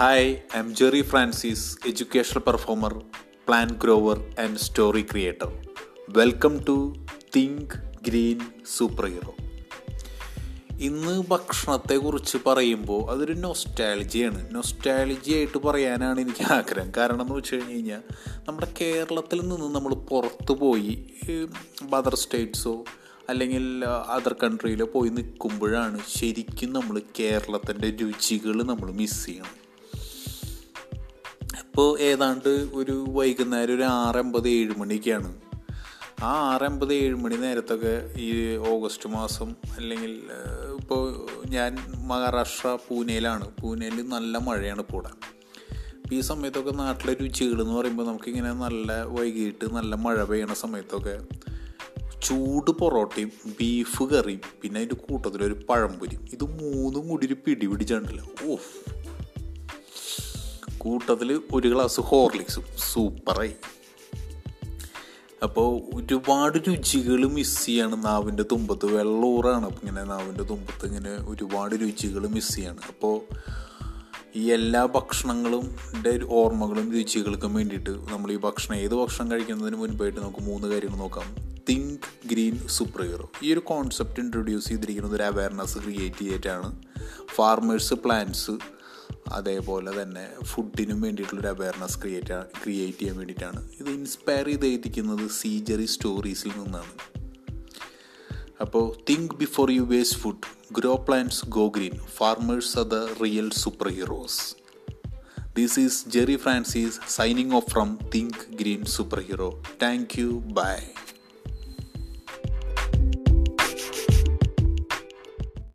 Hi, I am Jerry Francis, educational performer, plan grower and story creator. Welcome to think green super hero. ഇന്ന് ഭക്ഷണത്തെക്കുറിച്ച് പറയുമ്പോൾ അതൊരു നൊസ്റ്റാൾജിയായിട്ട് പറയാനാണ് എനിക്ക് ആഗ്രഹം. കാരണം എന്ന് വെച്ച് കഴിഞ്ഞ് കഴിഞ്ഞാൽ നമ്മുടെ കേരളത്തിൽ നിന്ന് നമ്മൾ പുറത്ത് പോയി അതർ സ്റ്റേറ്റ്സോ അല്ലെങ്കിൽ അതർ കൺട്രിയിലോ പോയി നിൽക്കുമ്പോഴാണ് ശരിക്കും നമ്മൾ കേരളത്തിൻ്റെ രുചികൾ നമ്മൾ മിസ് ചെയ്യണം. ഇപ്പോൾ ഏതാണ്ട് ഒരു വൈകുന്നേരം ഒരു 6:50-7 മണിക്കാണ്. ആ 6:50-7 മണി നേരത്തൊക്കെ ഈ ഓഗസ്റ്റ് മാസം അല്ലെങ്കിൽ ഇപ്പോൾ ഞാൻ മഹാരാഷ്ട്ര പൂനെയിലാണ്. പൂനെയിൽ നല്ല മഴയാണ് ഇപ്പോൾ. ഈ സമയത്തൊക്കെ നാട്ടിലെ രുചികളെന്ന് പറയുമ്പോൾ നമുക്കിങ്ങനെ നല്ല വൈകിട്ട് നല്ല മഴ പെയ്യണ സമയത്തൊക്കെ ചൂട് പൊറോട്ടയും ബീഫ് കറിയും പിന്നെ അതിൻ്റെ കൂട്ടത്തിലൊരു പഴംപൊരിയും, ഇത് മൂന്നും കൂടി ഒരു പിടി പിടിച്ചാണ്ടല്ലോ, ഓഫ്. കൂട്ടത്തിൽ ഒരു ഗ്ലാസ് ഹോർലിക്സും, സൂപ്പറായി. അപ്പോൾ ഒരുപാട് രുചികൾ മിസ് ചെയ്യാണ്. നാവിൻ്റെ തുമ്പത്ത് വെള്ളൂറാണ്. അപ്പം ഇങ്ങനെ നാവിൻ്റെ തുമ്പത്ത് ഇങ്ങനെ ഒരുപാട് രുചികൾ മിസ് ചെയ്യാണ്. അപ്പോൾ ഈ എല്ലാ ഭക്ഷണങ്ങളും ഓർമ്മകളും രുചികൾക്കും വേണ്ടിയിട്ട് നമ്മൾ ഈ ഭക്ഷണം, ഏത് ഭക്ഷണം കഴിക്കുന്നതിന് മുൻപായിട്ട് നമുക്ക് 3 കാര്യങ്ങൾ നോക്കാം. തിങ്ക് ഗ്രീൻ സൂപ്പർ ഹീറോ ഈ ഒരു കോൺസെപ്റ്റ് ഇൻട്രൊഡ്യൂസ് ചെയ്തിരിക്കുന്നത് ഒരു അവയർനെസ് ക്രിയേറ്റ് ചെയ്തിട്ടാണ്. ഫാർമേഴ്സ്, പ്ലാന്റ്സ്, അതേപോലെ തന്നെ ഫുഡിനും വേണ്ടിയിട്ടുള്ളൊരു അവയർനെസ് ക്രിയേറ്റ് ചെയ്യാൻ വേണ്ടിയിട്ടാണ്. ഇത് ഇൻസ്പയർ ചെയ്ത് എഴുതിക്കുന്നത് സി ജെറി സ്റ്റോറീസിൽ നിന്നാണ്. അപ്പോൾ think before you waste food, grow plants, go green, farmers are the real super heroes. This is Jerry Francis signing off from think green super hero. Thank you, by.